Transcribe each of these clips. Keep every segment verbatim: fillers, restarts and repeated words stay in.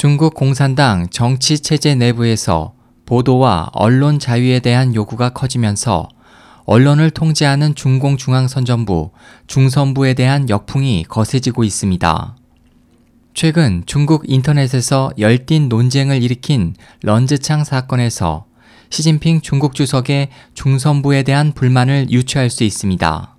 중국 공산당 정치 체제 내부에서 보도와 언론 자유에 대한 요구가 커지면서 언론을 통제하는 중공중앙선전부, 중선부에 대한 역풍이 거세지고 있습니다. 최근 중국 인터넷에서 열띤 논쟁을 일으킨 런즈창 사건에서 시진핑 중국 주석의 중선부에 대한 불만을 유추할 수 있습니다.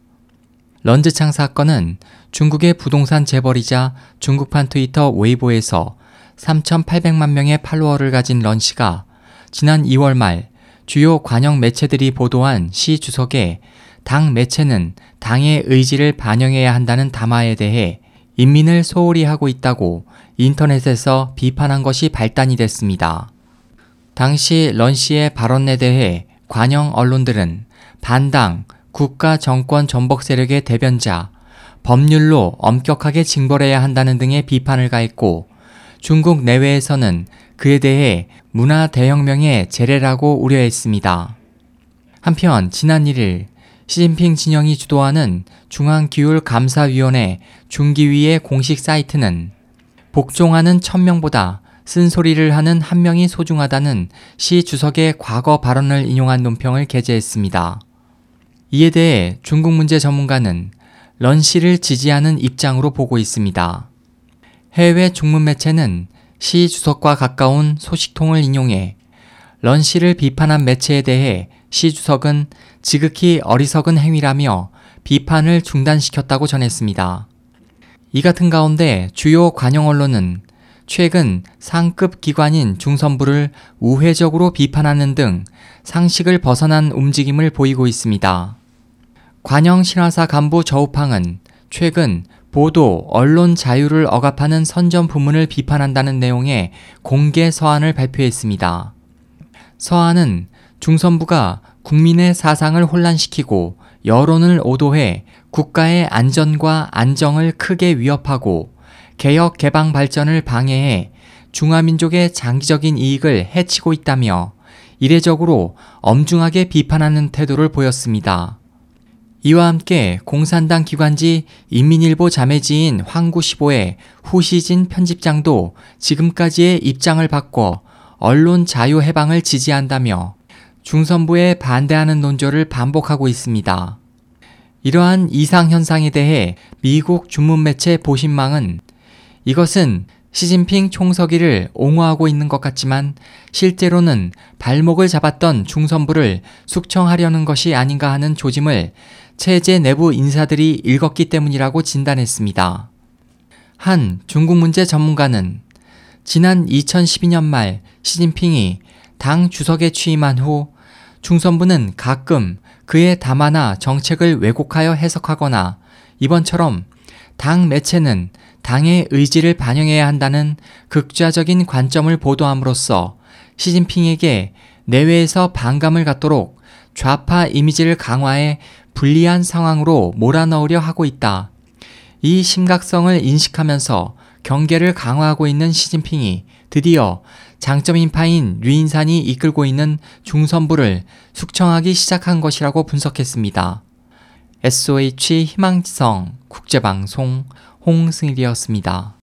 런즈창 사건은 중국의 부동산 재벌이자 중국판 트위터 웨이보에서 삼천팔백만 명의 팔로워를 가진 런 씨가 지난 이월 말 주요 관영 매체들이 보도한 시 주석의 당 매체는 당의 의지를 반영해야 한다는 담화에 대해 인민을 소홀히 하고 있다고 인터넷에서 비판한 것이 발단이 됐습니다. 당시 런 씨의 발언에 대해 관영 언론들은 반당, 국가 정권 전복 세력의 대변자, 법률로 엄격하게 징벌해야 한다는 등의 비판을 가했고 중국 내외에서는 그에 대해 문화 대혁명의 재래라고 우려했습니다. 한편 지난 일일 시진핑 진영이 주도하는 중앙기율감사위원회 중기위의 공식 사이트는 복종하는 천 명보다 쓴소리를 하는 한 명이 소중하다는 시 주석의 과거 발언을 인용한 논평을 게재했습니다. 이에 대해 중국 문제 전문가는 런 씨를 지지하는 입장으로 보고 있습니다. 해외 중문 매체는 시 주석과 가까운 소식통을 인용해 런 씨를 비판한 매체에 대해 시 주석은 지극히 어리석은 행위라며 비판을 중단시켰다고 전했습니다. 이 같은 가운데 주요 관영 언론은 최근 상급 기관인 중선부를 우회적으로 비판하는 등 상식을 벗어난 움직임을 보이고 있습니다. 관영 신화사 간부 저우팡은 최근 보도, 언론 자유를 억압하는 선전 부문을 비판한다는 내용의 공개 서한을 발표했습니다. 서한은 중선부가 국민의 사상을 혼란시키고 여론을 오도해 국가의 안전과 안정을 크게 위협하고 개혁 개방 발전을 방해해 중화민족의 장기적인 이익을 해치고 있다며 이례적으로 엄중하게 비판하는 태도를 보였습니다. 이와 함께 공산당 기관지 인민일보 자매지인 환구시보의 후시진 편집장도 지금까지의 입장을 바꿔 언론 자유 해방을 지지한다며 중선부에 반대하는 논조를 반복하고 있습니다. 이러한 이상현상에 대해 미국 중문매체 보신망은 이것은 시진핑 총서기를 옹호하고 있는 것 같지만 실제로는 발목을 잡았던 중선부를 숙청하려는 것이 아닌가 하는 조짐을 체제 내부 인사들이 읽었기 때문이라고 진단했습니다. 한 중국 문제 전문가는 지난 이천십이 년 말 시진핑이 당 주석에 취임한 후 중선부는 가끔 그의 담화나 정책을 왜곡하여 해석하거나 이번처럼 당 매체는 당의 의지를 반영해야 한다는 극좌적인 관점을 보도함으로써 시진핑에게 내외에서 반감을 갖도록 좌파 이미지를 강화해 불리한 상황으로 몰아넣으려 하고 있다. 이 심각성을 인식하면서 경계를 강화하고 있는 시진핑이 드디어 장점 인파인 류인산이 이끌고 있는 중선부를 숙청하기 시작한 것이라고 분석했습니다. 에스오에이치 희망지성 국제방송 홍승일이었습니다.